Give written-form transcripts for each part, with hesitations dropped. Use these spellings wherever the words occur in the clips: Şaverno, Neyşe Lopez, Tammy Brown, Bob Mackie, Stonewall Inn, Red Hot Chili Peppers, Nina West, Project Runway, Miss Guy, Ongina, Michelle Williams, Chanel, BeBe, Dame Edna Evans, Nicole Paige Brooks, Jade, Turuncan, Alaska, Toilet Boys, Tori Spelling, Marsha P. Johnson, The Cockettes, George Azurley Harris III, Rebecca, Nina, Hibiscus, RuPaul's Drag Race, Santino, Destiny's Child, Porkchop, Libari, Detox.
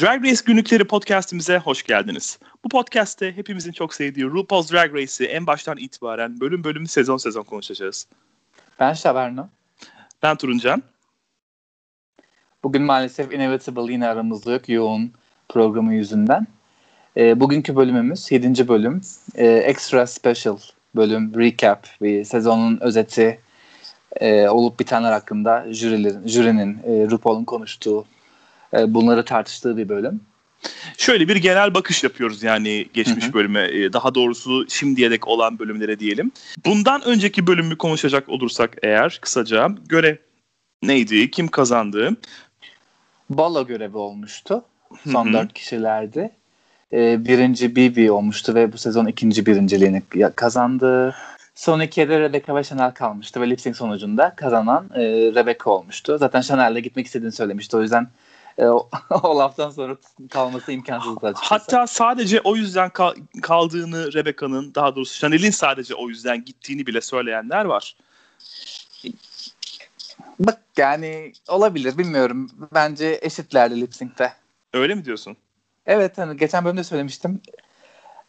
Drag Race Günlükleri podcastimize hoş geldiniz. Bu podcastte hepimizin çok sevdiği RuPaul's Drag Race'i en baştan itibaren bölüm bölüm sezon sezon konuşacağız. Ben Şaverno. Ben Turuncan. Bugün maalesef Inevitable yine aramızda yok, yoğun programı yüzünden. Bugünkü bölümümüz 7. bölüm. Extra Special bölüm, recap, bir sezonun özeti olup bitenler hakkında jürinin, RuPaul'un konuştuğu, bunları tartıştığı bir bölüm. Şöyle bir genel bakış yapıyoruz yani geçmiş bölüme, daha doğrusu şimdiye dek olan bölümlere diyelim. Bundan önceki bölümü konuşacak olursak eğer kısaca görev neydi, kim kazandı? Balo görevi olmuştu. Son 4 kişilerdi. Birinci BeBe olmuştu ve bu sezon ikinci birinciliğini kazandı. Son ikiye de Rebecca ve Chanel kalmıştı ve lip-sync sonucunda kazanan Rebecca olmuştu. Zaten Chanel'le gitmek istediğini söylemişti, o yüzden o laftan sonra kalması imkansızdı açıkçası. Hatta sadece o yüzden kaldığını Rebecca'nın, daha doğrusu Chanel'in sadece o yüzden gittiğini bile söyleyenler var. Bak yani olabilir, bilmiyorum. Bence eşitlerdi lip-sync'te. Öyle mi diyorsun? Evet, hani geçen bölümde söylemiştim.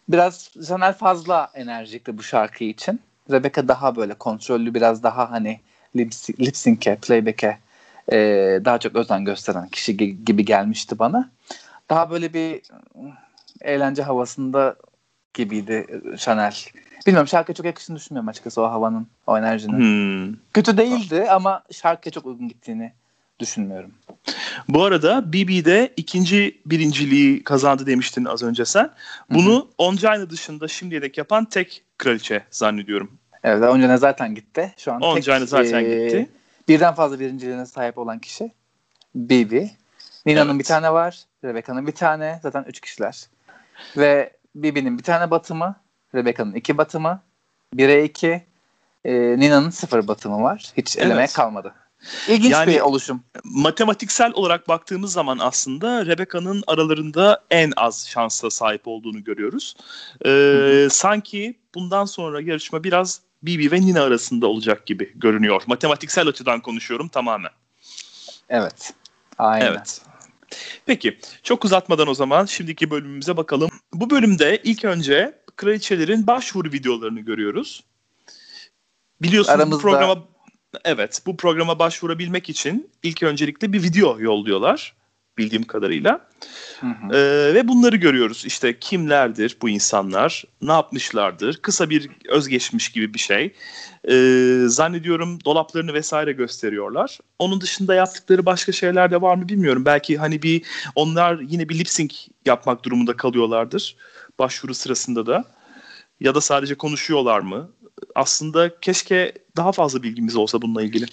Biraz Chanel fazla enerjikti bu şarkı için. Rebecca daha böyle kontrollü, biraz daha hani lip-sync'e, playback'e daha çok özen gösteren kişi gibi gelmişti bana. Daha böyle bir eğlence havasında gibiydi Chanel. Bilmiyorum, şarkıya çok yakışını düşünmüyorum açıkçası, o havanın, o enerjinin. Kötü değildi ama şarkıya çok uygun gittiğini düşünmüyorum. Bu arada BeBe'de ikinci birinciliği kazandı demiştin az önce sen. Bunu Ongina dışında şimdiye dek yapan tek kraliçe zannediyorum. Evet, Ongina zaten gitti. Şu an Ongina zaten gitti. Birden fazla birinciliğine sahip olan kişi BeBe. Nina'nın bir tane var. Rebecca'nın bir tane. Zaten 3 kişiler. Ve BeBe'nin bir tane batımı. Rebecca'nın 2 batımı. 1'e 2. Nina'nın 0 batımı var. Hiç elemeye kalmadı. İlginç yani, bir oluşum. Matematiksel olarak baktığımız zaman aslında Rebecca'nın aralarında en az şansa sahip olduğunu görüyoruz. Sanki bundan sonra yarışma biraz BeBe ve Nina arasında olacak gibi görünüyor. Matematiksel açıdan konuşuyorum tamamen. Evet. Aynen. Evet. Peki, çok uzatmadan o zaman şimdiki bölümümüze bakalım. Bu bölümde ilk önce kraliçelerin başvuru videolarını görüyoruz. Biliyorsunuz aramızda... bu programa başvurabilmek için ilk öncelikle bir video yolluyorlar bildiğim kadarıyla. Ve bunları görüyoruz. İşte kimlerdir bu insanlar, ne yapmışlardır, kısa bir özgeçmiş gibi bir şey. Zannediyorum dolaplarını vesaire gösteriyorlar. Onun dışında yaptıkları başka şeyler de var mı bilmiyorum. Belki hani bir onlar yine bir lip sync yapmak durumunda kalıyorlardır başvuru sırasında da, ya da sadece konuşuyorlar mı? Aslında keşke daha fazla bilgimiz olsa bununla ilgili.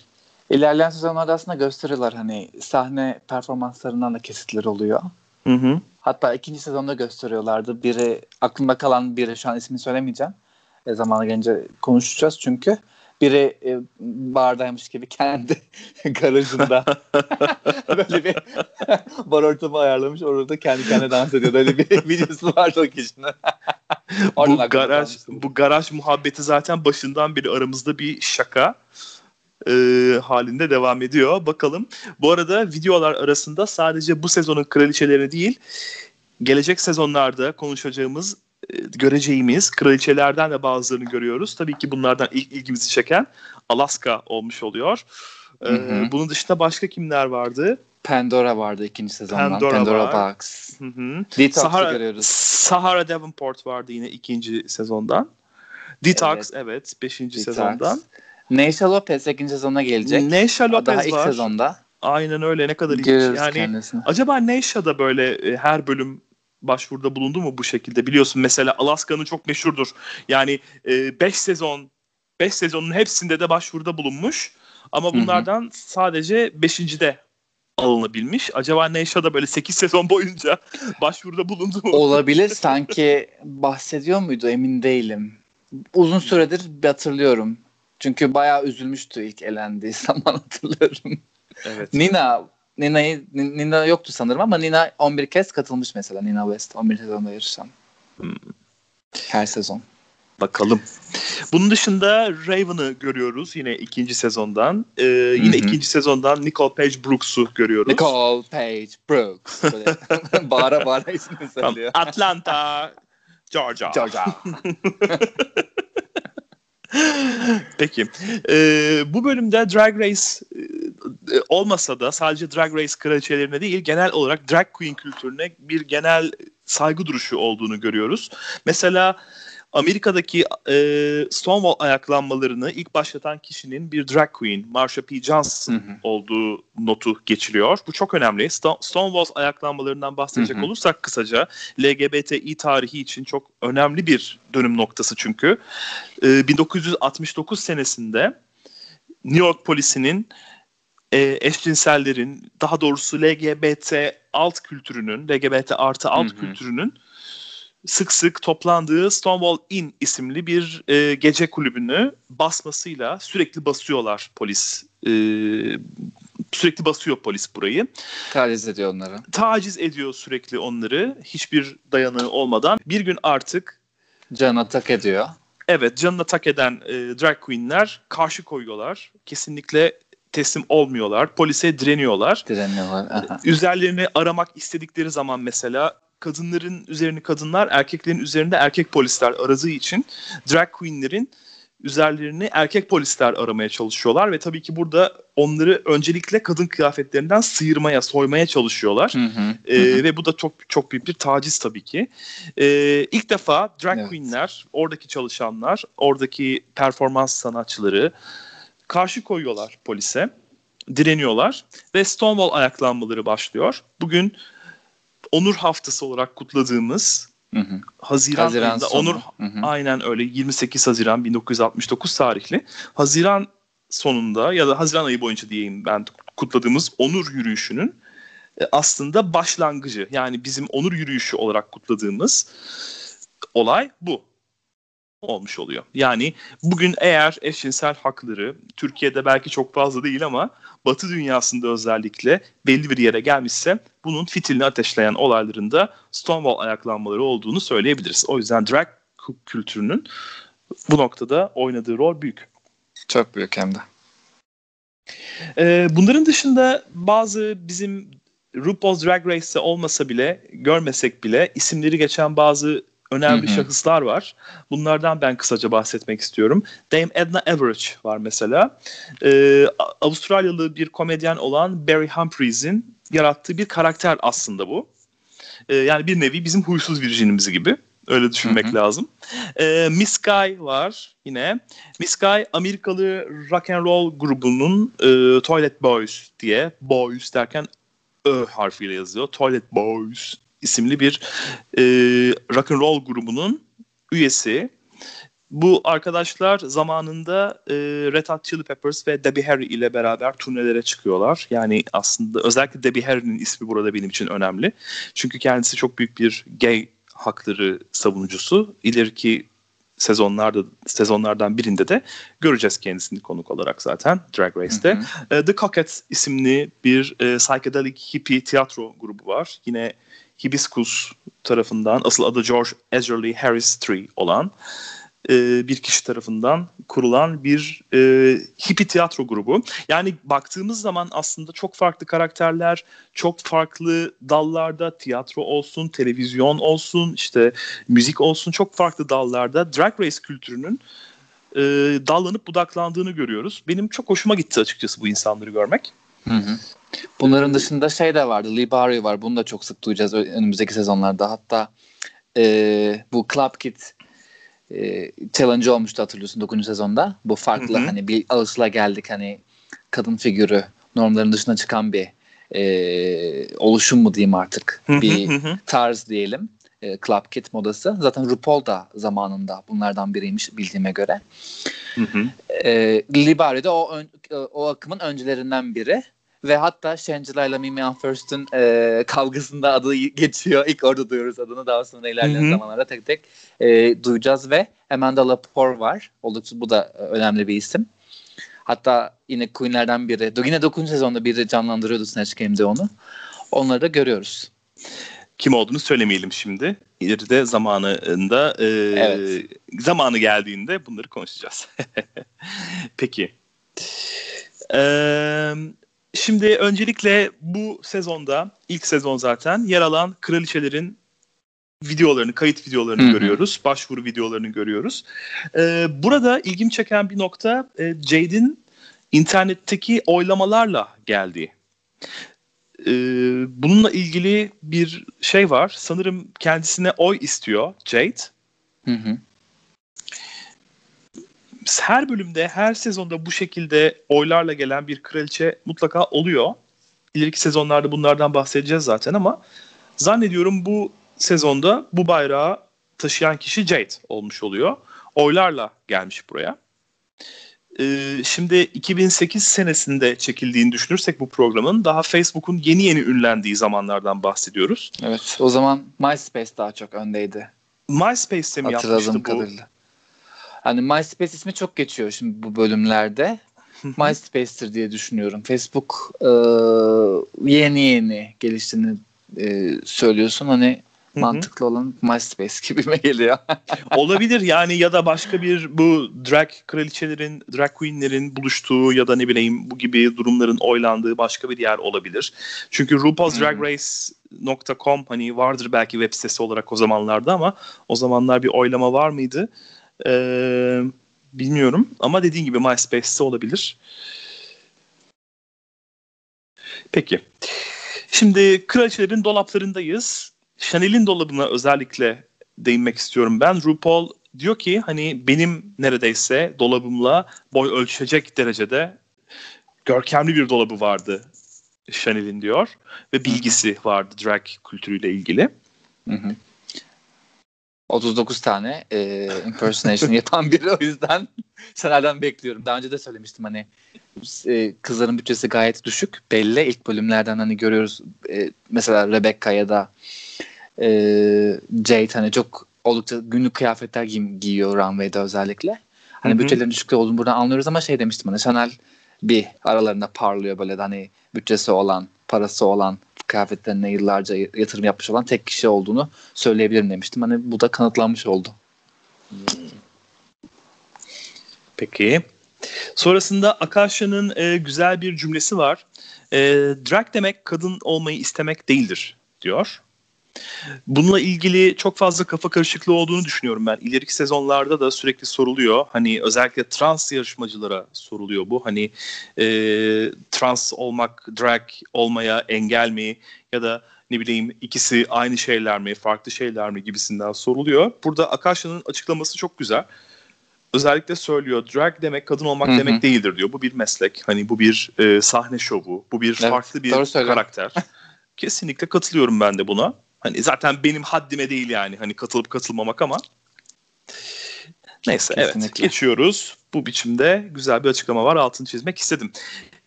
İlerleyen sezonlarda aslında gösteriyorlar, hani sahne performanslarından da kesitler oluyor. Hatta ikinci sezonda gösteriyorlardı. Biri aklımda kalan, biri şu an ismini söylemeyeceğim. Zamanı gelince konuşacağız çünkü. Biri bardaymış gibi kendi garajında böyle bir bar ortamı ayarlamış. Orada kendi kendine dans ediyor. Öyle bir videosu vardı o kişinin. bu garaj muhabbeti zaten başından beri aramızda bir şaka halinde devam ediyor. Bakalım. Bu arada videolar arasında sadece bu sezonun kraliçeleri değil, gelecek sezonlarda konuşacağımız, göreceğimiz kraliçelerden de bazılarını görüyoruz. Tabii ki bunlardan ilk ilgimizi çeken Alaska olmuş oluyor. Bunun dışında başka kimler vardı? Pandora vardı ikinci sezondan. Pandora Box. Detox'u görüyoruz. Sahara Davenport vardı yine ikinci sezondan. Detox evet beşinci sezondan. Neyşe Lopez ikinci sezona gelecek. Neyşe Lopez daha ilk sezonda. Aynen öyle, ne kadar ilginç. Yani kendisini. Acaba Neyşe de böyle her bölüm başvuruda bulundu mu bu şekilde? Biliyorsun mesela Alaska'nın çok meşhurdur. Yani 5 sezonun hepsinde de başvuruda bulunmuş. Ama bunlardan sadece 5.'de alınabilmiş. Acaba Neyşe de böyle 8 sezon boyunca başvuruda bulundu mu? Olabilir. Sanki bahsediyor muydu? Emin değilim. Uzun süredir hatırlıyorum. Çünkü bayağı üzülmüştü ilk elendiği zaman, hatırlıyorum. Evet. Nina yoktu sanırım ama Nina 11 kez katılmış mesela. Nina West 11 sezonda yarışan. Her sezon. Bakalım. Bunun dışında Raven'ı görüyoruz yine ikinci sezondan. Yine ikinci sezondan Nicole Paige Brooks'u görüyoruz. Nicole Paige Brooks. Bağıra bağıra ismini söylüyor. Atlanta, Georgia. Georgia. Peki. Bu bölümde Drag Race olmasa da sadece Drag Race kraliçelerine değil, genel olarak drag queen kültürüne bir genel saygı duruşu olduğunu görüyoruz. Mesela Amerika'daki Stonewall ayaklanmalarını ilk başlatan kişinin bir drag queen, Marsha P. Johnson olduğu notu geçiliyor. Bu çok önemli. Stonewall ayaklanmalarından bahsedecek olursak kısaca, LGBTİ tarihi için çok önemli bir dönüm noktası çünkü. 1969 senesinde New York polisinin eşcinsellerin, daha doğrusu LGBT alt kültürünün, LGBT artı alt kültürünün sık sık toplandığı Stonewall Inn isimli bir gece kulübünü basmasıyla sürekli basıyor polis burayı. Taciz ediyor onları. Taciz ediyor sürekli onları, hiçbir dayanığı olmadan. Bir gün artık canına tak ediyor. Evet, canına tak eden drag queenler karşı koyuyorlar. Kesinlikle teslim olmuyorlar. Polise direniyorlar. Üzerlerini aramak istedikleri zaman mesela kadınların üzerini kadınlar, erkeklerin üzerinde erkek polisler aradığı için drag queenlerin üzerlerini erkek polisler aramaya çalışıyorlar ve tabii ki burada onları öncelikle kadın kıyafetlerinden sıyırmaya, soymaya çalışıyorlar. Ve bu da çok çok büyük bir taciz tabii ki. İlk defa drag queenler, oradaki çalışanlar, oradaki performans sanatçıları karşı koyuyorlar polise, direniyorlar ve Stonewall ayaklanmaları başlıyor. Bugün Onur Haftası olarak kutladığımız Haziran ayında, Onur aynen öyle, 28 Haziran 1969 tarihli Haziran sonunda ya da Haziran ayı boyunca diyeyim ben, kutladığımız Onur Yürüyüşü'nün aslında başlangıcı. Yani bizim Onur Yürüyüşü olarak kutladığımız olay bu olmuş oluyor. Yani bugün eğer eşcinsel hakları Türkiye'de belki çok fazla değil ama Batı dünyasında özellikle belli bir yere gelmişse bunun fitilini ateşleyen olaylarında Stonewall ayaklanmaları olduğunu söyleyebiliriz. O yüzden drag kültürünün bu noktada oynadığı rol büyük. Çok büyük hem de. Bunların dışında bazı bizim RuPaul's Drag Race'te olmasa bile, görmesek bile isimleri geçen bazı önemli şahıslar var. Bunlardan ben kısaca bahsetmek istiyorum. Dame Edna Evans var mesela. Avustralyalı bir komedyen olan Barry Humphries'in yarattığı bir karakter aslında bu. Yani bir nevi bizim huysuz virjinimiz gibi. Öyle düşünmek lazım. Miss Guy var yine. Miss Guy, Amerikalı rock and roll grubunun Toilet Boys diye, boys derken ö harfiyle yazıyor. Toilet Boys isimli bir rock and roll grubunun üyesi. Bu arkadaşlar zamanında Red Hot Chili Peppers ve Debbie Harry ile beraber turnelere çıkıyorlar. Yani aslında özellikle Debbie Harry'nin ismi burada benim için önemli. Çünkü kendisi çok büyük bir gay hakları savunucusu. İleriki sezonlardan birinde de göreceğiz kendisini konuk olarak zaten Drag Race'te. The Cockettes isimli bir psychedelic hippie tiyatro grubu var. Yine Hibiscus tarafından, asıl adı George Azurley Harris III olan bir kişi tarafından kurulan bir hippie tiyatro grubu. Yani baktığımız zaman aslında çok farklı karakterler, çok farklı dallarda, tiyatro olsun, televizyon olsun, işte müzik olsun, çok farklı dallarda drag race kültürünün dallanıp budaklandığını görüyoruz. Benim çok hoşuma gitti açıkçası bu insanları görmek. Bunların dışında şey de vardı, Libari var. Bunu da çok sık duyacağız önümüzdeki sezonlarda. Hatta bu Club Kid challenge olmuştu, hatırlıyorsun, 9. sezonda. Bu farklı hani bir alışılageldik, hani kadın figürü normların dışına çıkan bir oluşum mu diyeyim artık, bir tarz diyelim. Club Kid modası. Zaten RuPaul da zamanında bunlardan biriymiş bildiğime göre. Libari de o akımın öncülerinden biri. Ve hatta Shangela ile Mimi and First'ın kavgasında adı geçiyor. İlk orada duyuyoruz adını. Daha sonra ilerleyen zamanlarda tek tek duyacağız. Ve Amanda Lepore var. Oldukça bu da önemli bir isim. Hatta yine Queen'lerden biri. Yine 9. sezonda biri canlandırıyordu Snatch Game'de onu. Onları da görüyoruz. Kim olduğunu söylemeyelim şimdi. İleride zamanında evet, zamanı geldiğinde bunları konuşacağız. Peki. Şimdi öncelikle bu sezonda, ilk sezon zaten yer alan kraliçelerin videolarını, kayıt videolarını görüyoruz. Başvuru videolarını görüyoruz. Burada ilgimi çeken bir nokta Jade'in internetteki oylamalarla geldiği. Bununla ilgili bir şey var. Sanırım kendisine oy istiyor Jade. Her bölümde, her sezonda bu şekilde oylarla gelen bir kraliçe mutlaka oluyor. İleriki sezonlarda bunlardan bahsedeceğiz zaten ama zannediyorum bu sezonda bu bayrağı taşıyan kişi Jade olmuş oluyor. Oylarla gelmiş buraya. Şimdi 2008 senesinde çekildiğini düşünürsek bu programın, daha Facebook'un yeni yeni ünlendiği zamanlardan bahsediyoruz. Evet, o zaman MySpace daha çok öndeydi. MySpace'te mi yapmıştı bu? Hani MySpace ismi çok geçiyor şimdi bu bölümlerde. MySpace'tir diye düşünüyorum. Facebook yeni yeni geliştiğini söylüyorsun. Hani mantıklı olan MySpace gibime geliyor. Olabilir yani, ya da başka bir bu drag kraliçelerin, drag queenlerin buluştuğu ya da ne bileyim bu gibi durumların oylandığı başka bir yer olabilir. Çünkü RuPaul's Drag Race.com hani vardır belki web sitesi olarak o zamanlarda, ama o zamanlar bir oylama var mıydı? Bilmiyorum ama dediğin gibi MySpace'te olabilir. Peki. Şimdi kraliçelerin dolaplarındayız. Chanel'in dolabına özellikle değinmek istiyorum ben. RuPaul diyor ki hani benim neredeyse dolabımla boy ölçecek derecede görkemli bir dolabı vardı Chanel'in diyor. Ve bilgisi vardı drag kültürüyle ilgili. 39 tane impersonation yapan biri, o yüzden Chanel'den bekliyorum. Daha önce de söylemiştim hani kızların bütçesi gayet düşük. Belli, ilk bölümlerden hani görüyoruz mesela Rebecca ya da Jade hani çok oldukça günlük kıyafetler giyiyor runway'de özellikle. Hani bütçelerin düşük olduğunu buradan anlıyoruz ama şey demiştim hani Chanel bir aralarında parlıyor böyle de, hani bütçesi olan, parası olan, kıyafetlerine yıllarca yatırım yapmış olan tek kişi olduğunu söyleyebilirim demiştim. Hani bu da kanıtlanmış oldu. Peki. Sonrasında Akasha'nın güzel bir cümlesi var. Drag demek kadın olmayı istemek değildir diyor. Bununla ilgili çok fazla kafa karışıklığı olduğunu düşünüyorum ben. İleriki sezonlarda da sürekli soruluyor. Hani özellikle trans yarışmacılara soruluyor bu. Hani trans olmak drag olmaya engel mi? Ya da ne bileyim ikisi aynı şeyler mi? Farklı şeyler mi? Gibisinden soruluyor. Burada Akasha'nın açıklaması çok güzel. Özellikle söylüyor, drag demek kadın olmak demek değildir diyor. Bu bir meslek. Hani bu bir sahne şovu. Bu bir farklı bir karakter. Kesinlikle katılıyorum ben de buna. Hani zaten benim haddime değil yani hani katılıp katılmamak ama neyse. Kesinlikle. Evet, geçiyoruz. Bu biçimde güzel bir açıklama var, altını çizmek istedim.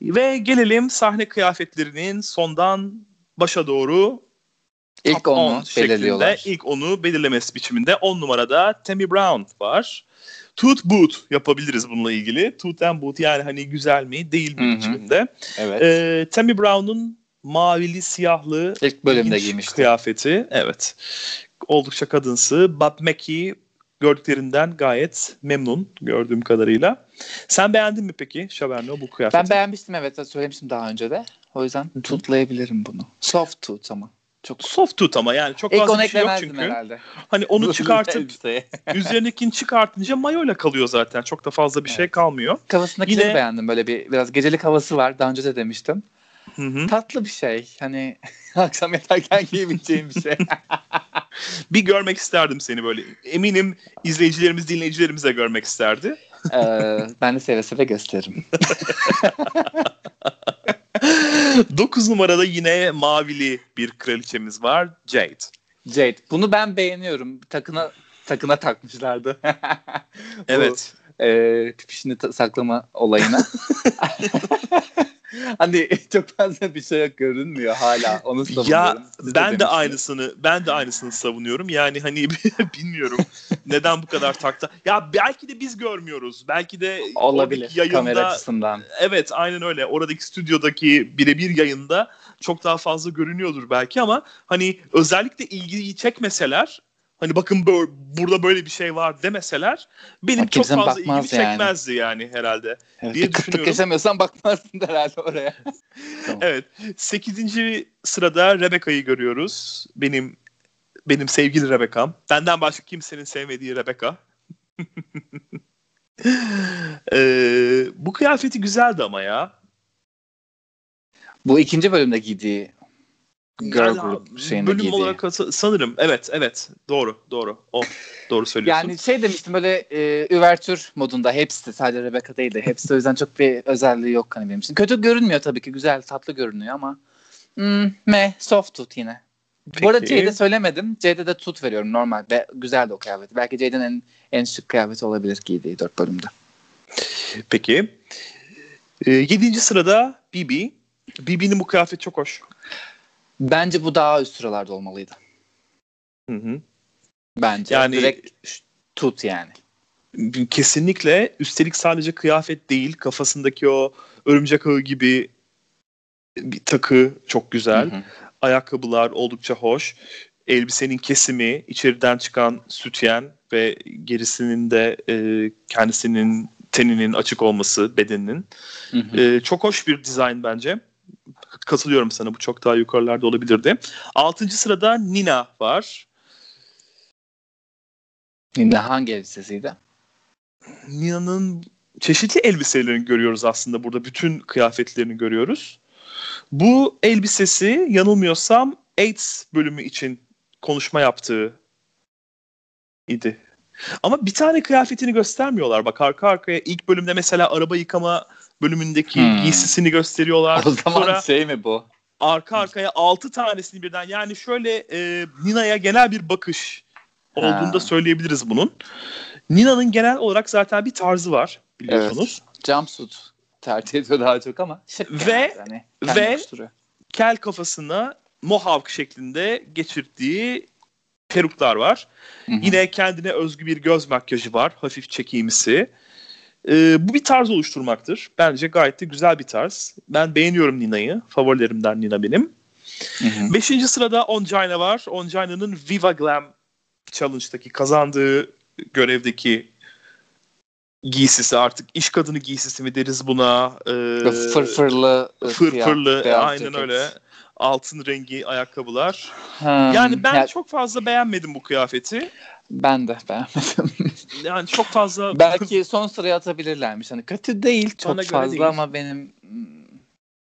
Ve gelelim sahne kıyafetlerinin sondan başa doğru ilk onu belirliyorlar. İlk onu belirlemesi biçiminde 10 numarada Tammy Brown var. Toot boot yapabiliriz bununla ilgili. Toot and boot yani hani güzel mi değil mi biçiminde. Evet. Tammy Brown'un mavili siyahlı ilk bölümde giymişti kıyafeti. Evet. Oldukça kadınsı. Bob Mackie gördüklerinden gayet memnun gördüğüm kadarıyla. Sen beğendin mi peki Şaverno bu kıyafeti? Ben beğenmiştim, evet, söylemiştim daha önce de. O yüzden tutlayabilirim bunu. Soft tut ama. Çok soft tut ama yani çok fazla bir şey yok çünkü. Herhalde. Hani onu çıkartıp üzerindekini çıkartınca mayoyla kalıyor zaten. Çok da fazla bir şey kalmıyor. Kafasındakini yine beğendim, böyle bir biraz gecelik havası var. Daha önce de demiştim. Tatlı bir şey. Hani akşam yatarken giyebileceğim bir şey. Bir görmek isterdim seni böyle. Eminim izleyicilerimiz, dinleyicilerimiz de görmek isterdi. Ben de seve seve gösteririm. 9 numarada yine mavili bir kraliçemiz var. Jade. Bunu ben beğeniyorum. Takına takmışlardı. Evet. Pipişini saklama olayına. Hani çok fazla bir şey görünmüyor hala. Onu savunuyorum. Ya ben de aynısını savunuyorum. Yani hani bilmiyorum neden bu kadar takta. Ya belki de biz görmüyoruz. Belki de olabilir yayında, kamera açısından. Evet, aynen öyle. Oradaki stüdyodaki birebir yayında çok daha fazla görünüyordur belki, ama hani özellikle ilgiyi çekmeseler, hani bakın burada böyle bir şey var demeseler, benim çok fazla ilgimi çekmezdi yani herhalde. Evet, diye düşünüyorum. Yaşamıyorsan bakmazdın herhalde oraya. Tamam. Evet. 8. sırada Rebecca'yı görüyoruz. Benim sevgili Rebecca'm. Benden başka kimsenin sevmediği Rebecca. Bu kıyafeti güzeldi ama ya. Bu 2. bölümde giydiği girl group şeyine bölüm giydiği. Olarak sanırım. Evet. Doğru. Doğru söylüyorsun. Yani şey demiştim, böyle üvertür modunda hepsi, sadece Rebecca değil de hepsi. O yüzden çok bir özelliği yok hani benim için. Kötü görünmüyor tabii ki. Güzel, tatlı görünüyor ama soft tut yine. Peki. Bu arada Jade'e söylemedim. Jade'e de tut veriyorum normal. Ve güzeldi o kıyafet. Belki Jade'in en şık kıyafeti olabilir giydiği 4 bölümde. Peki. 7. sırada BeBe. BeBe'nin bu kıyafeti çok hoş. Bence bu daha üst sıralarda olmalıydı. Hı. Bence. Yani, direkt tut yani. Kesinlikle. Üstelik sadece kıyafet değil. Kafasındaki o örümcek ağı gibi bir takı çok güzel. Hı. Ayakkabılar oldukça hoş. Elbisenin kesimi, içeriden çıkan sütyen ve gerisinin de kendisinin teninin açık olması, bedeninin. Hı. Çok hoş bir dizayn bence. Katılıyorum sana, bu çok daha yukarılarda olabilirdi. 6. sırada Nina var. Nina hangi elbisesiydi? Nina'nın çeşitli elbiselerini görüyoruz aslında burada. Bütün kıyafetlerini görüyoruz. Bu elbisesi yanılmıyorsam 8 bölümü için konuşma yaptığı idi. Ama bir tane kıyafetini göstermiyorlar. Bak, arka arkaya ilk bölümde mesela araba yıkama bölümündeki giysisini gösteriyorlar. O zaman sonra şey mi bu? Arka arkaya 6 tanesini birden, yani şöyle Nina'ya genel bir bakış olduğunu da söyleyebiliriz bunun. Nina'nın genel olarak zaten bir tarzı var, biliyorsunuz. Evet. Jumpsuit tercih ediyor daha çok ama. Ve yani, kel kafasına mohawk şeklinde geçirdiği peruklar var. Hı-hı. Yine kendine özgü bir göz makyajı var. Hafif çekimsi. Bu bir tarz oluşturmaktır. Bence gayet de güzel bir tarz. Ben beğeniyorum Nina'yı. Favorilerimden Nina benim. Hı-hı. 5. sırada Ongina var. Ongina'nın Viva Glam Challenge'daki kazandığı görevdeki giysisi, artık iş kadını giysisi mi deriz buna? Fırfırlı siyah, aynen öyle. Altın rengi ayakkabılar. Yani ben çok fazla beğenmedim bu kıyafeti. Ben de beğenmedim. Yani çok fazla. Belki son sıraya atabilirlermiş. Hani kötü değil, çok bana fazla değil. Ama benim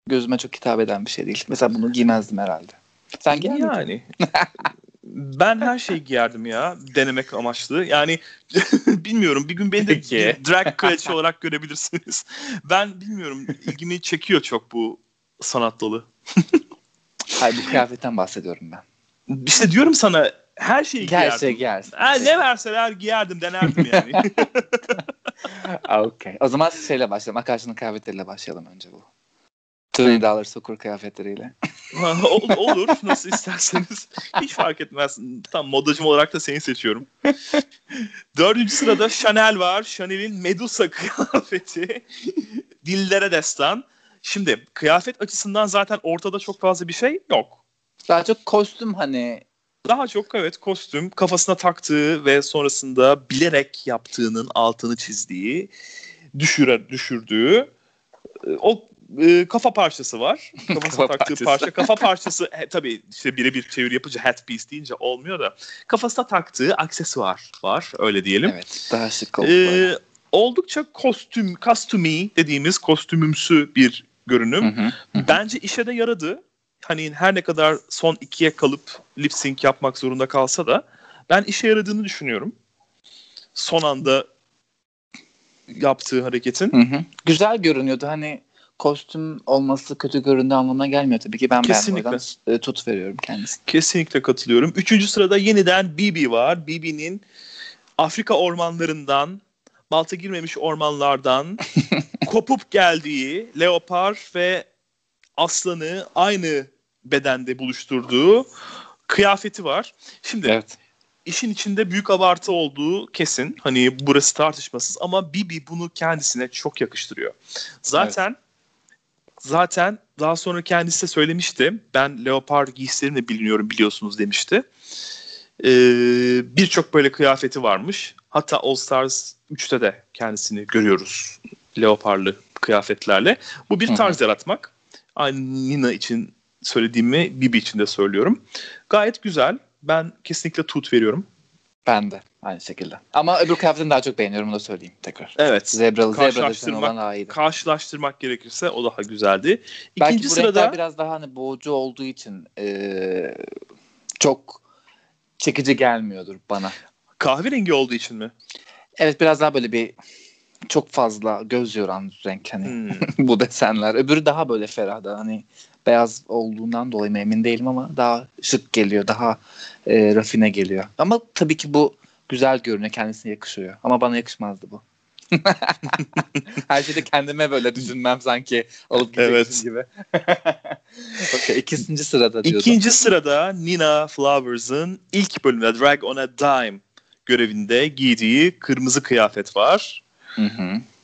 gözüme çok hitap eden bir şey değil. Mesela bunu giymezdim herhalde. Sen giyerdin. Yani. Ben her şeyi giyerdim ya, denemek amaçlı. Yani bilmiyorum, bir gün beni de drag kraliçe olarak görebilirsiniz. Ben bilmiyorum, ilgimi çekiyor çok bu sanat dalı. Hayır, bu kıyafetten bahsediyorum ben. İşte diyorum sana, her şeyi giyerdim. Ne verseler giyerdim, denerdim yani. Okay. O zaman şeyle başlayalım. Akarşı'nın kıyafetleriyle başlayalım önce bu. $20 sokur kıyafetleriyle. Olur. Nasıl isterseniz. Hiç fark etmez. Tam modacım olarak da seni seçiyorum. 4. sırada Chanel var. Chanel'in Medusa kıyafeti. Dillere destan. Şimdi kıyafet açısından zaten ortada çok fazla bir şey yok. Daha çok kostüm hani. Daha çok evet kostüm. Kafasına taktığı ve sonrasında bilerek yaptığının altını çizdiği, düşürdüğü o kafa parçası var. Kafasına taktığı parça. Kafa parçası tabii işte birebir çeviri yapınca headpiece deyince olmuyor da. Kafasına taktığı aksesuar var, öyle diyelim. Evet, daha şık oldu. Oldukça kostümi dediğimiz kostümümsü bir görünüm. Hı. Bence işe de yaradı. Hani her ne kadar son 2'ye kalıp lip sync yapmak zorunda kalsa da ben işe yaradığını düşünüyorum. Son anda yaptığı hareketin. Hı. Güzel görünüyordu. Hani kostüm olması kötü göründüğü anlamına gelmiyor tabii ki. Ben buradan tut veriyorum kendisine. Kesinlikle katılıyorum. 3. sırada yeniden BeBe var. BeBe'nin Afrika ormanlarından, balta girmemiş ormanlardan kopup geldiği leopar ve aslanı aynı bedende buluşturduğu kıyafeti var. Şimdi evet. İşin içinde büyük abartı olduğu kesin. Hani burası tartışmasız ama BeBe bunu kendisine çok yakıştırıyor. Zaten daha sonra kendisi de söylemişti. Ben leopar giysilerimle biliniyorum biliyorsunuz demişti. Birçok böyle kıyafeti varmış. Hatta All Stars 3'te de kendisini görüyoruz. Leoparlı kıyafetlerle. Bu bir tarz yaratmak. Aynı Nina için söylediğimi BeBe için de söylüyorum. Gayet güzel. Ben kesinlikle tut veriyorum. Ben de aynı şekilde. Ama öbür kıyafetini daha çok beğeniyorum, onu da söyleyeyim tekrar. Evet. Karşılaştırmak gerekirse o daha güzeldi. İkinci belki bu sırada renkler biraz daha hani boğucu olduğu için çok çekici gelmiyordur bana. Kahverengi olduğu için mi? Evet, biraz daha böyle bir çok fazla göz yoran renk hani bu desenler. Öbürü daha böyle ferah da hani beyaz olduğundan dolayı emin değilim ama daha şık geliyor, daha rafine geliyor. Ama tabii ki bu güzel görünüyor, kendisine yakışıyor. Ama bana yakışmazdı bu. Her şeyde kendime böyle düşünmem sanki alıp gideceksin gibi. Okay, ikinci sırada diyordum. İkinci sırada Nina Flowers'ın ilk bölümde Drag on a Dime görevinde giydiği kırmızı kıyafet var.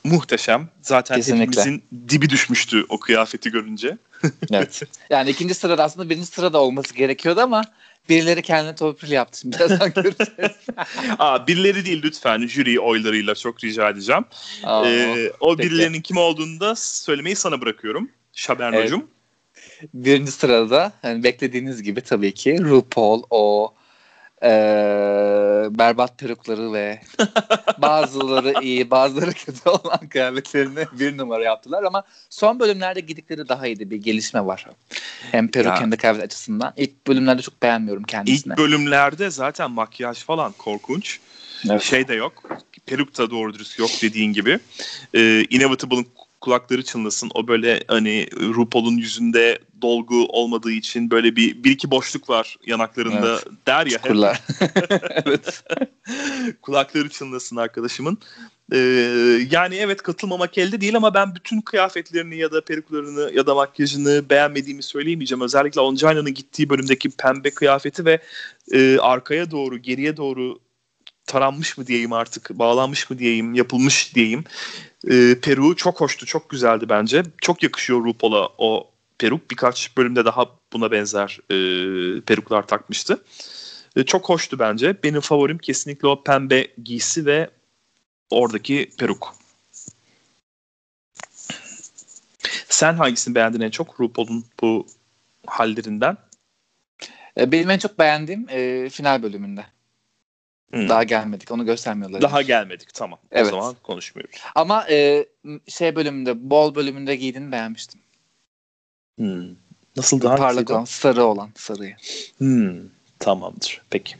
Muhteşem. Zaten hepimizin dibi düşmüştü o kıyafeti görünce. Evet. Yani ikinci sırada aslında birinci sırada olması gerekiyordu ama birileri kendine torpil yaptı. Şimdi birazdan göreceğiz. Birileri değil lütfen, jüri oylarıyla çok rica edeceğim. O birilerinin kim olduğunu da söylemeyi sana bırakıyorum. Şaberno'cum. Evet. Birinci sırada yani beklediğiniz gibi tabii ki RuPaul o berbat perukları ve bazıları iyi bazıları kötü olan kıyafetlerini bir numara yaptılar ama son bölümlerde gidikleri daha iyiydi, bir gelişme var hem peruk hem de kıyafet açısından. İlk bölümlerde çok beğenmiyorum kendisini. İlk bölümlerde zaten makyaj falan korkunç, şey de yok, peruk da doğru dürüst yok dediğin gibi. Inevitable'ın kulakları çınlasın, o böyle hani RuPaul'un yüzünde dolgu olmadığı için böyle bir iki boşluk var yanaklarında, der ya. Çukurlar. Evet. Kulakları çınlasın arkadaşımın. Yani evet, katılmamak elde değil ama ben bütün kıyafetlerini ya da peruklarını ya da makyajını beğenmediğimi söyleyemeyeceğim. Özellikle Ongina'nın gittiği bölümdeki pembe kıyafeti ve arkaya doğru, geriye doğru taranmış mı diyeyim artık, bağlanmış mı diyeyim, yapılmış diyeyim. Peru çok hoştu, çok güzeldi bence. Çok yakışıyor RuPaul'a o peruk. Birkaç bölümde daha buna benzer peruklar takmıştı. Çok hoştu bence. Benim favorim kesinlikle o pembe giysi ve oradaki peruk. Sen hangisini beğendin en çok RuPaul'un bu hallerinden? Benim en çok beğendiğim final bölümünde. Daha gelmedik. Onu göstermiyorlar. Daha gelmedik. Tamam. Evet. O zaman konuşmuyoruz. Ama bölümünde, bol bölümünde giydiğini beğenmiştim. Nasıl daha parlak olan, sarı olan, sarıyı. Tamamdır. Peki.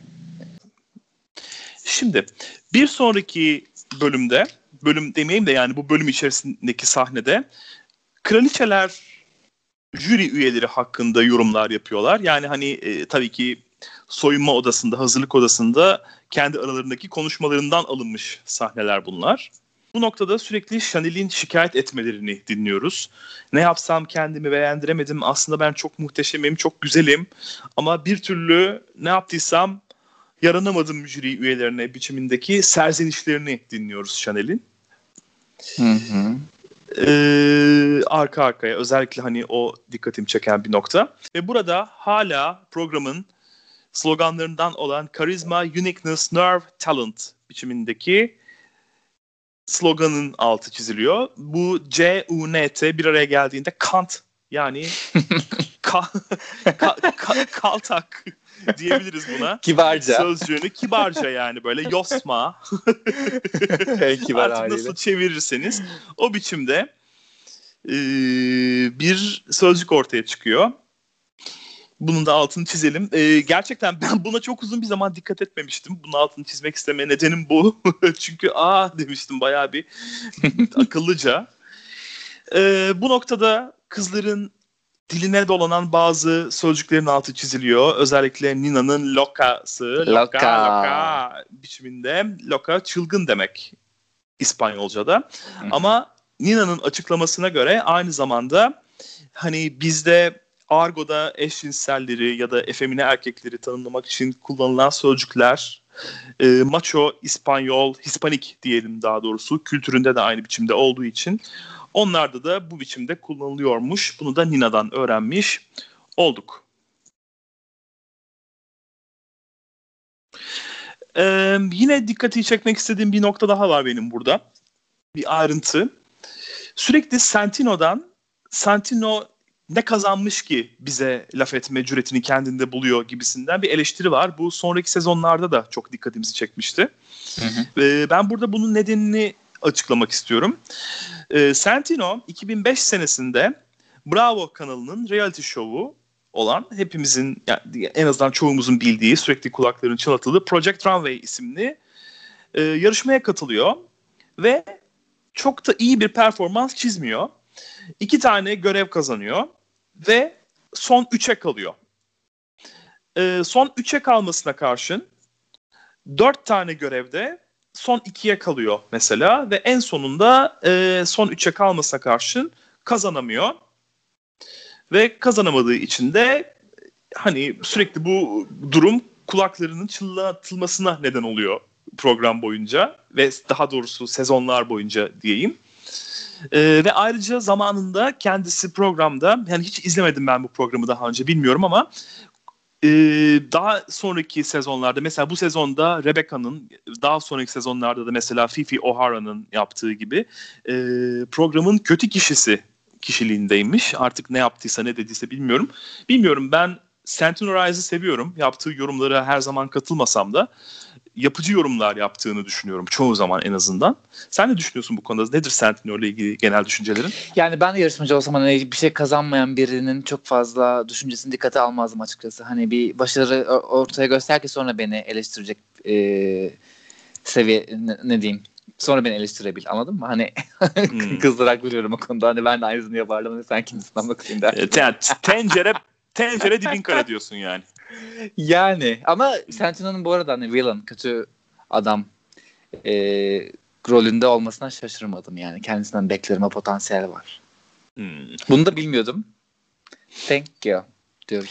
Şimdi bir sonraki bölümde, bölüm demeyeyim de yani bu bölüm içerisindeki sahnede kraliçeler jüri üyeleri hakkında yorumlar yapıyorlar. Yani hani tabii ki soyunma odasında, hazırlık odasında kendi aralarındaki konuşmalarından alınmış sahneler bunlar. Bu noktada sürekli Chanel'in şikayet etmelerini dinliyoruz. Ne yapsam kendimi beğendiremedim. Aslında ben çok muhteşemim, çok güzelim. Ama bir türlü ne yaptıysam yaranamadım jüri üyelerine biçimindeki serzenişlerini dinliyoruz Chanel'in. Arka arkaya özellikle hani o dikkatimi çeken bir nokta. Ve burada hala programın sloganlarından olan Charisma, Uniqueness, Nerve, Talent biçimindeki sloganın altı çiziliyor. Bu C-U-N-T bir araya geldiğinde kant, yani kaltak diyebiliriz buna. Kibarca. Sözcüğünü kibarca, yani böyle yosma. Kibar artık nasıl çevirirseniz o biçimde bir sözcük ortaya çıkıyor. Bunun da altını çizelim. Gerçekten ben buna çok uzun bir zaman dikkat etmemiştim. Bunun altını çizmek isteme nedenim bu. Çünkü demiştim bayağı bir akıllıca. Bu noktada kızların diline dolanan bazı sözcüklerin altı çiziliyor. Özellikle Nina'nın lokası. Loka biçiminde. Loka çılgın demek İspanyolca'da. Ama Nina'nın açıklamasına göre aynı zamanda hani bizde argoda eşcinselleri ya da efemine erkekleri tanımlamak için kullanılan sözcükler macho, İspanyol, Hispanik diyelim daha doğrusu kültüründe de aynı biçimde olduğu için onlarda da bu biçimde kullanılıyormuş. Bunu da Nina'dan öğrenmiş olduk. Yine dikkati çekmek istediğim bir nokta daha var benim burada. Bir ayrıntı. Sürekli Santino ne kazanmış ki bize laf etme cüretini kendinde buluyor gibisinden bir eleştiri var. Bu sonraki sezonlarda da çok dikkatimizi çekmişti. Hı hı. Ben burada bunun nedenini açıklamak istiyorum. Santino 2005 senesinde Bravo kanalının reality show'u olan hepimizin yani en azından çoğumuzun bildiği sürekli kulaklarının çınlatıldığı Project Runway isimli yarışmaya katılıyor ve çok da iyi bir performans çizmiyor. 2 tane görev kazanıyor ve son 3'e kalıyor. Son 3'e kalmasına karşın 4 tane görevde son 2'ye kalıyor mesela ve en sonunda son 3'e kalmasına karşın kazanamıyor. Ve kazanamadığı için de hani sürekli bu durum kulaklarının çınlatılmasına neden oluyor program boyunca ve daha doğrusu sezonlar boyunca diyeyim. Ve ayrıca zamanında kendisi programda, yani hiç izlemedim ben bu programı daha önce bilmiyorum ama daha sonraki sezonlarda mesela bu sezonda Rebecca'nın, daha sonraki sezonlarda da mesela Fifi O'Hara'nın yaptığı gibi programın kötü kişiliğindeymiş. Artık ne yaptıysa ne dediyse bilmiyorum. Ben Santino Rise'ı seviyorum. Yaptığı yorumlara her zaman katılmasam da yapıcı yorumlar yaptığını düşünüyorum. Çoğu zaman en azından. Sen ne düşünüyorsun bu konuda? Nedir Santino ile ilgili genel düşüncelerin? Yani ben de yarışmacı olsam hani bir şey kazanmayan birinin çok fazla düşüncesini dikkate almazdım açıkçası. Hani bir başarı ortaya göster ki sonra beni eleştirecek seviye ne diyeyim? Sonra beni eleştirebil. Anladın mı? Hani kızdırak biliyorum o konuda. Hani ben de aynısını yapardım. Hani sen kimsin anlatayım dersin. Tencere dibin kara diyorsun yani. Yani ama Santino'nun bu arada hani villain, kötü adam rolünde olmasına şaşırmadım yani. Kendisinden beklerime potansiyel var. Bunu da bilmiyordum. Thank you diyorum.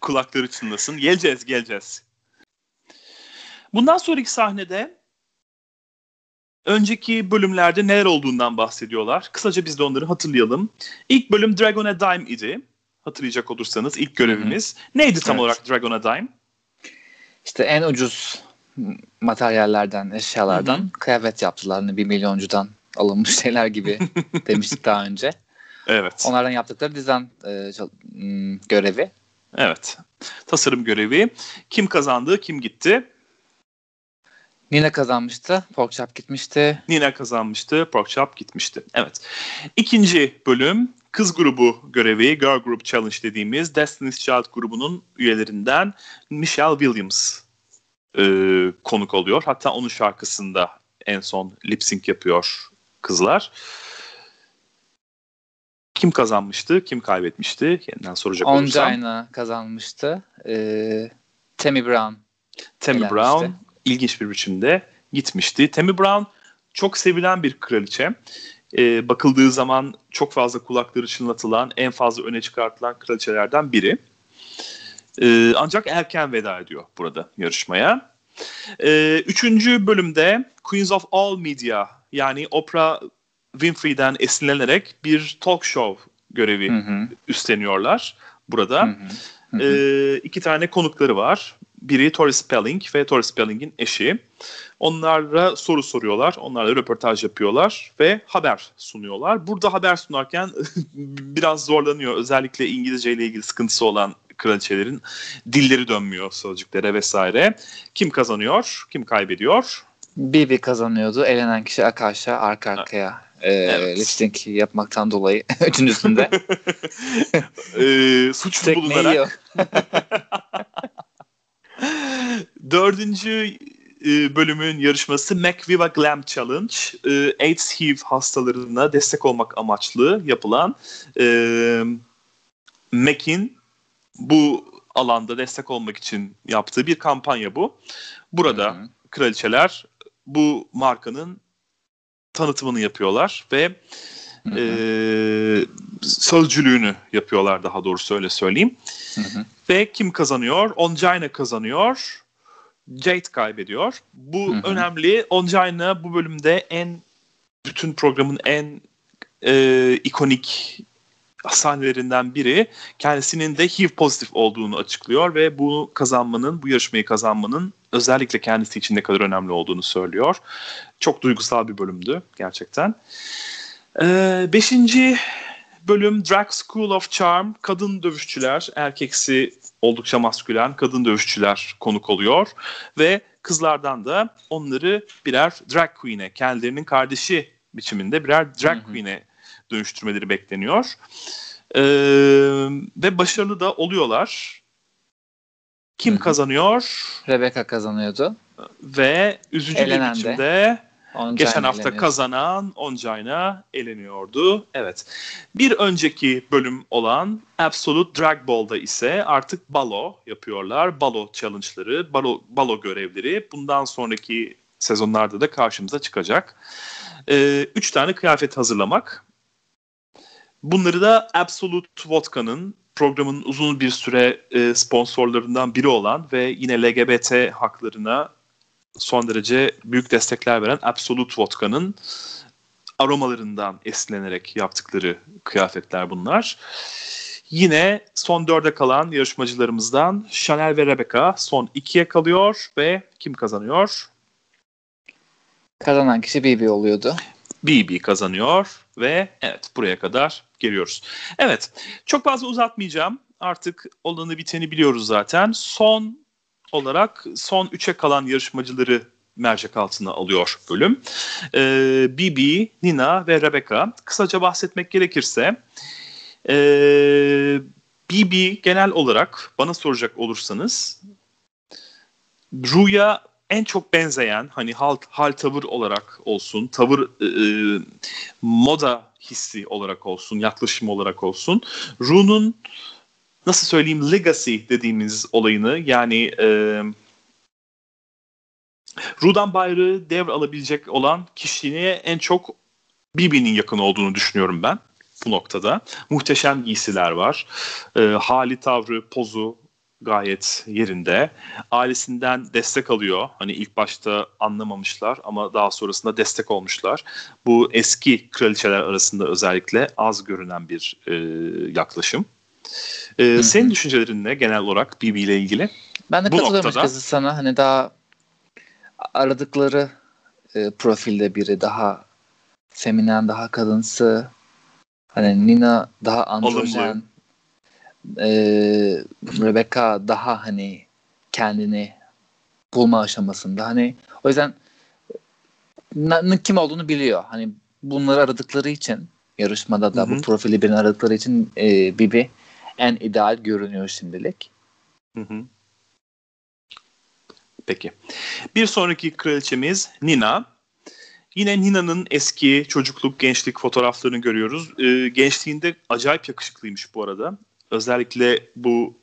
Kulakları çınlasın. Geleceğiz. Bundan sonraki sahnede önceki bölümlerde neler olduğundan bahsediyorlar. Kısaca biz de onları hatırlayalım. İlk bölüm Dragon a Dime idi. Hatırlayacak olursanız ilk görevimiz. Hı-hı. Neydi tam olarak Dragon a Dime? İşte en ucuz materyallerden, eşyalardan kıyafet yaptılar. Hani 1 milyoncudan alınmış şeyler gibi demiştik daha önce. Evet. Onlardan yaptıkları dizayn görevi. Evet. Tasarım görevi. Kim kazandı, kim gitti? Nina kazanmıştı, Porkchop gitmişti. Evet. İkinci bölüm kız grubu görevi, Girl Group Challenge dediğimiz Destiny's Child grubunun üyelerinden Michelle Williams konuk oluyor. Hatta onun şarkısında en son lip sync yapıyor kızlar. Kim kazanmıştı, kim kaybetmişti? Yeniden soracak olursam. Ongina kazanmıştı. Tammy Brown. İlginç bir biçimde gitmişti. Tammy Brown çok sevilen bir kraliçe. Bakıldığı zaman çok fazla kulakları çınlatılan, en fazla öne çıkartılan kraliçelerden biri. Ancak erken veda ediyor burada yarışmaya. 3. bölümde Queens of All Media yani Oprah Winfrey'den esinlenerek bir talk show görevi üstleniyorlar burada. 2 tane konukları var. Biri Tori Spelling ve Tori Spelling'in eşi. Onlara soru soruyorlar, onlarla röportaj yapıyorlar ve haber sunuyorlar. Burada haber sunarken biraz zorlanıyor. Özellikle İngilizce ile ilgili sıkıntısı olan kraliçelerin dilleri dönmüyor sözcüklere vesaire. Kim kazanıyor, kim kaybediyor? BeBe kazanıyordu. Elenen kişi arka arkaya. Evet. Lip sync yapmaktan dolayı üçüncüsünde. Suçlu bulunarak. 4. bölümün yarışması MacViva Glam Challenge, AIDS HIV hastalarına destek olmak amaçlı yapılan Mac'in bu alanda destek olmak için yaptığı bir kampanya bu. Burada kraliçeler bu markanın tanıtımını yapıyorlar ve sözcülüğünü yapıyorlar, daha doğrusu öyle söyleyeyim. Hı-hı. Ve kim kazanıyor? Ongina kazanıyor. Jade kaybediyor. Bu Hı-hı. önemli. Ongina bu bölümde bütün programın en ikonik sahnelerinden biri. Kendisinin de HIV pozitif olduğunu açıklıyor ve bu yarışmayı kazanmanın özellikle kendisi için ne kadar önemli olduğunu söylüyor. Çok duygusal bir bölümdü gerçekten. 5. bölüm Drag School of Charm, kadın dövüşçüler, erkeksi oldukça maskülen kadın dövüşçüler konuk oluyor ve kızlardan da onları birer drag queen'e, kendilerinin kardeşi biçiminde birer drag queen'e dönüştürmeleri bekleniyor. Ve başarılı da oluyorlar. Kim kazanıyor? Rebecca kazanıyordu. Ve üzücü bir biçimde geçen hafta kazanan Ongina eleniyordu. Evet. Bir önceki bölüm olan Absolute Drag Ball'da ise artık balo yapıyorlar. Balo challenge'ları, balo görevleri bundan sonraki sezonlarda da karşımıza çıkacak. 3 tane kıyafet hazırlamak. Bunları da Absolute Vodka'nın, programın uzun bir süre sponsorlarından biri olan ve yine LGBT haklarına son derece büyük destekler veren Absolute Vodka'nın aromalarından esinlenerek yaptıkları kıyafetler bunlar. Yine son 4'e kalan yarışmacılarımızdan Chanel ve Rebecca son 2'ye kalıyor ve kim kazanıyor? Kazanan kişi BeBe oluyordu. BeBe kazanıyor ve evet, buraya kadar geliyoruz. Evet, çok fazla uzatmayacağım. Artık olanı biteni biliyoruz zaten. Son olarak son 3'e kalan yarışmacıları mercek altına alıyor bölüm. BeBe, Nina ve Rebecca. Kısaca bahsetmek gerekirse BeBe genel olarak bana soracak olursanız Ru'ya en çok benzeyen, hani hal tavır olarak olsun, tavır moda hissi olarak olsun, yaklaşım olarak olsun, Ru'nun nasıl söyleyeyim legacy dediğimiz olayını, yani Ru'dan bayrağı devralabilecek olan kişiliğe en çok BeBe'nin yakın olduğunu düşünüyorum ben bu noktada. Muhteşem giysiler var, hali, tavrı, pozu gayet yerinde. Ailesinden destek alıyor. Hani ilk başta anlamamışlar ama daha sonrasında destek olmuşlar. Bu eski kraliçeler arasında özellikle az görünen bir yaklaşım. Senin düşüncelerin ne genel olarak BeBe ile ilgili? Ben de katılıyorum açıkçası sana. Hani daha aradıkları profilde biri, daha feminen, daha kadınsı. Hani Nina daha androjen. Alımlı. Rebecca daha hani kendini bulma aşamasında, hani o yüzden kim olduğunu biliyor. Hani bunları aradıkları için yarışmada da bu profili birini aradıkları için BeBe en ideal görünüyor şimdilik. Peki. Bir sonraki kraliçemiz Nina. Yine Nina'nın eski çocukluk, gençlik fotoğraflarını görüyoruz. Gençliğinde acayip yakışıklıymış bu arada. Özellikle bu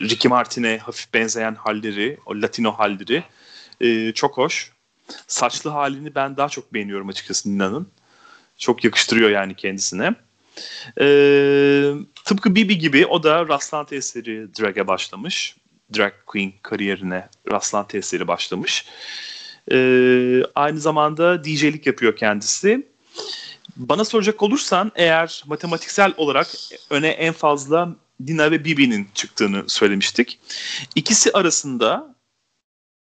Ricky Martin'e hafif benzeyen halleri, o Latino halleri çok hoş. Saçlı halini ben daha çok beğeniyorum açıkçası Nina'nın. Çok yakıştırıyor yani kendisine. Tıpkı BeBe gibi o da rastlantı eseri drag'e başlamış. Drag queen kariyerine rastlantı eseri başlamış. Aynı zamanda DJ'lik yapıyor kendisi. Bana soracak olursan eğer matematiksel olarak öne en fazla Nina ve BeBe'nin çıktığını söylemiştik. İkisi arasında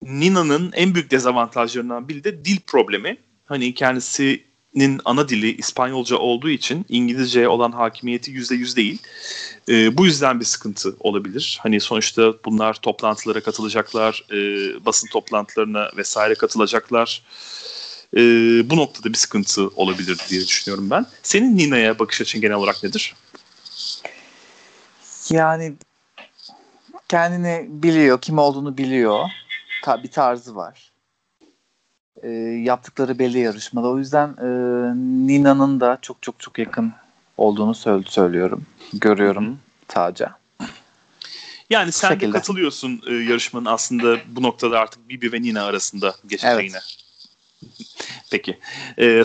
Nina'nın en büyük dezavantajlarından biri de dil problemi. Hani kendisinin ana dili İspanyolca olduğu için İngilizceye olan hakimiyeti %100 değil. Bu yüzden bir sıkıntı olabilir. Hani sonuçta bunlar toplantılara katılacaklar, basın toplantılarına vesaire katılacaklar. Bu noktada bir sıkıntı olabilir diye düşünüyorum ben. Senin Nina'ya bakış açın genel olarak nedir? Yani kendini biliyor, kim olduğunu biliyor. Bir tarzı var. Yaptıkları belli yarışmada. O yüzden Nina'nın da çok çok çok yakın olduğunu söylüyorum. Görüyorum taca. Yani sen de katılıyorsun yarışmanın aslında bu noktada artık BeBe ve Nina arasında geçeceğine. Evet. Peki.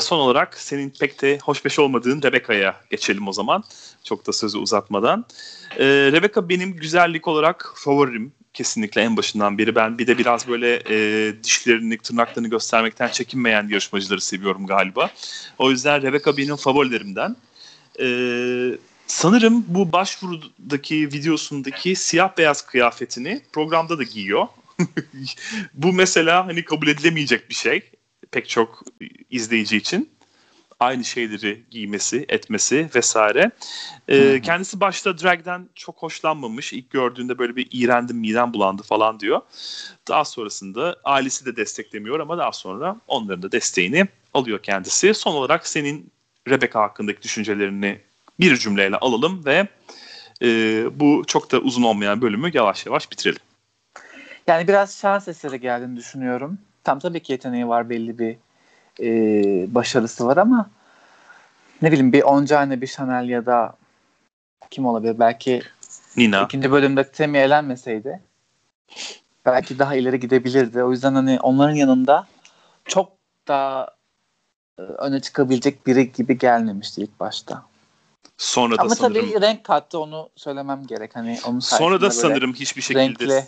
Son olarak senin pek de hoşbeş olmadığın Rebecca'ya geçelim o zaman. Çok da sözü uzatmadan. Rebecca benim güzellik olarak favorim. Kesinlikle en başından beri. Ben bir de biraz böyle dişlerini, tırnaklarını göstermekten çekinmeyen yarışmacıları seviyorum galiba. O yüzden Rebecca benim favorilerimden. Sanırım bu başvurudaki videosundaki siyah beyaz kıyafetini programda da giyiyor. Bu mesela hani kabul edilemeyecek bir şey. Pek çok izleyici için aynı şeyleri giymesi, etmesi vesaire. Kendisi başta drag'den çok hoşlanmamış. İlk gördüğünde böyle bir iğrendim, midem bulandı falan diyor. Daha sonrasında ailesi de desteklemiyor ama daha sonra onların da desteğini alıyor kendisi. Son olarak senin Rebecca hakkındaki düşüncelerini bir cümleyle alalım ve bu çok da uzun olmayan bölümü yavaş yavaş bitirelim. Yani biraz şans eseri geldiğini düşünüyorum. Tam tabii ki yeteneği var, belli bir başarısı var ama ne bileyim bir Ongina, bir Chanel ya da kim olabilir? Belki Nina. İkinci bölümde Tammy elenmeseydi belki daha ileri gidebilirdi. O yüzden hani onların yanında çok daha öne çıkabilecek biri gibi gelmemişti ilk başta. Sonra da ama sanırım tabii renk kattı, onu söylemem gerek. Hani onun sonra da sanırım hiçbir şekilde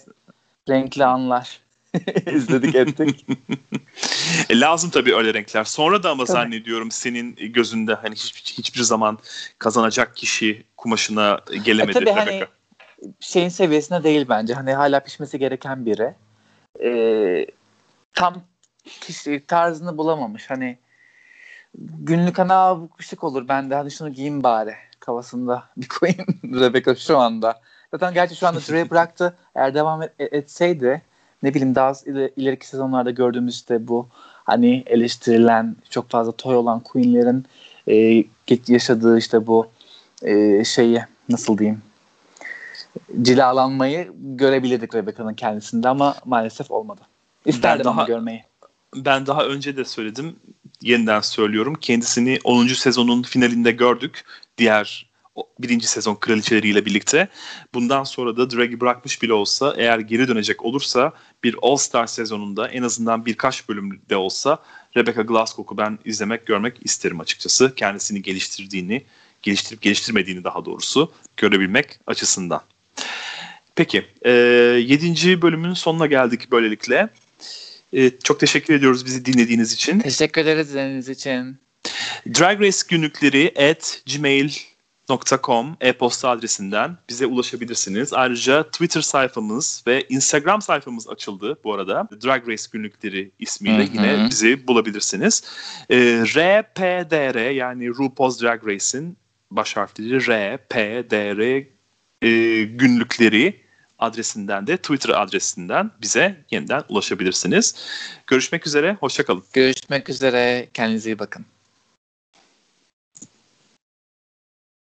renkli anlar izledik ettik. Lazım tabii öyle renkler. Sonra da ama tabii. Zannediyorum senin gözünde hani hiçbir zaman kazanacak kişi kumaşına gelemedi. Tabii Rebecca. Hani şeyin seviyesine değil bence. Hani hala pişmesi gereken biri. Tam kişi tarzını bulamamış. Hani günlük ana bu kışlık olur. Ben de hadi şunu giyeyim bari kafasında bir koyayım Rebecca şu anda. Zaten gerçi şu anda Dre bıraktı. Eğer devam etseydi ne bileyim daha ileriki sezonlarda gördüğümüz işte bu hani eleştirilen çok fazla toy olan queenlerin yaşadığı işte bu şeyi nasıl diyeyim cilalanmayı görebilirdik Rebecca'nın kendisinde ama maalesef olmadı. İsterdim onu görmeyi. Ben daha önce de söyledim, yeniden söylüyorum. Kendisini 10. sezonun finalinde gördük. Diğer birinci sezon kraliçeleriyle birlikte. Bundan sonra da drag'i bırakmış bile olsa eğer geri dönecek olursa bir All-Star sezonunda en azından birkaç bölümde olsa Rebecca Glasscock'u ben izlemek, görmek isterim açıkçası. Kendisini geliştirdiğini, geliştirip geliştirmediğini daha doğrusu görebilmek açısından. Peki, 7. bölümün sonuna geldik böylelikle. Çok teşekkür ediyoruz bizi dinlediğiniz için. Teşekkür ederiz dinlediğiniz için. Drag Race günlükleri @gmail.com e-posta adresinden bize ulaşabilirsiniz. Ayrıca Twitter sayfamız ve Instagram sayfamız açıldı bu arada. Drag Race günlükleri ismiyle yine bizi bulabilirsiniz. RPDR yani RuPaul's Drag Race'in baş harfleri RPDR günlükleri adresinden de Twitter adresinden bize yeniden ulaşabilirsiniz. Görüşmek üzere, hoşça kalın. Görüşmek üzere, kendinize iyi bakın.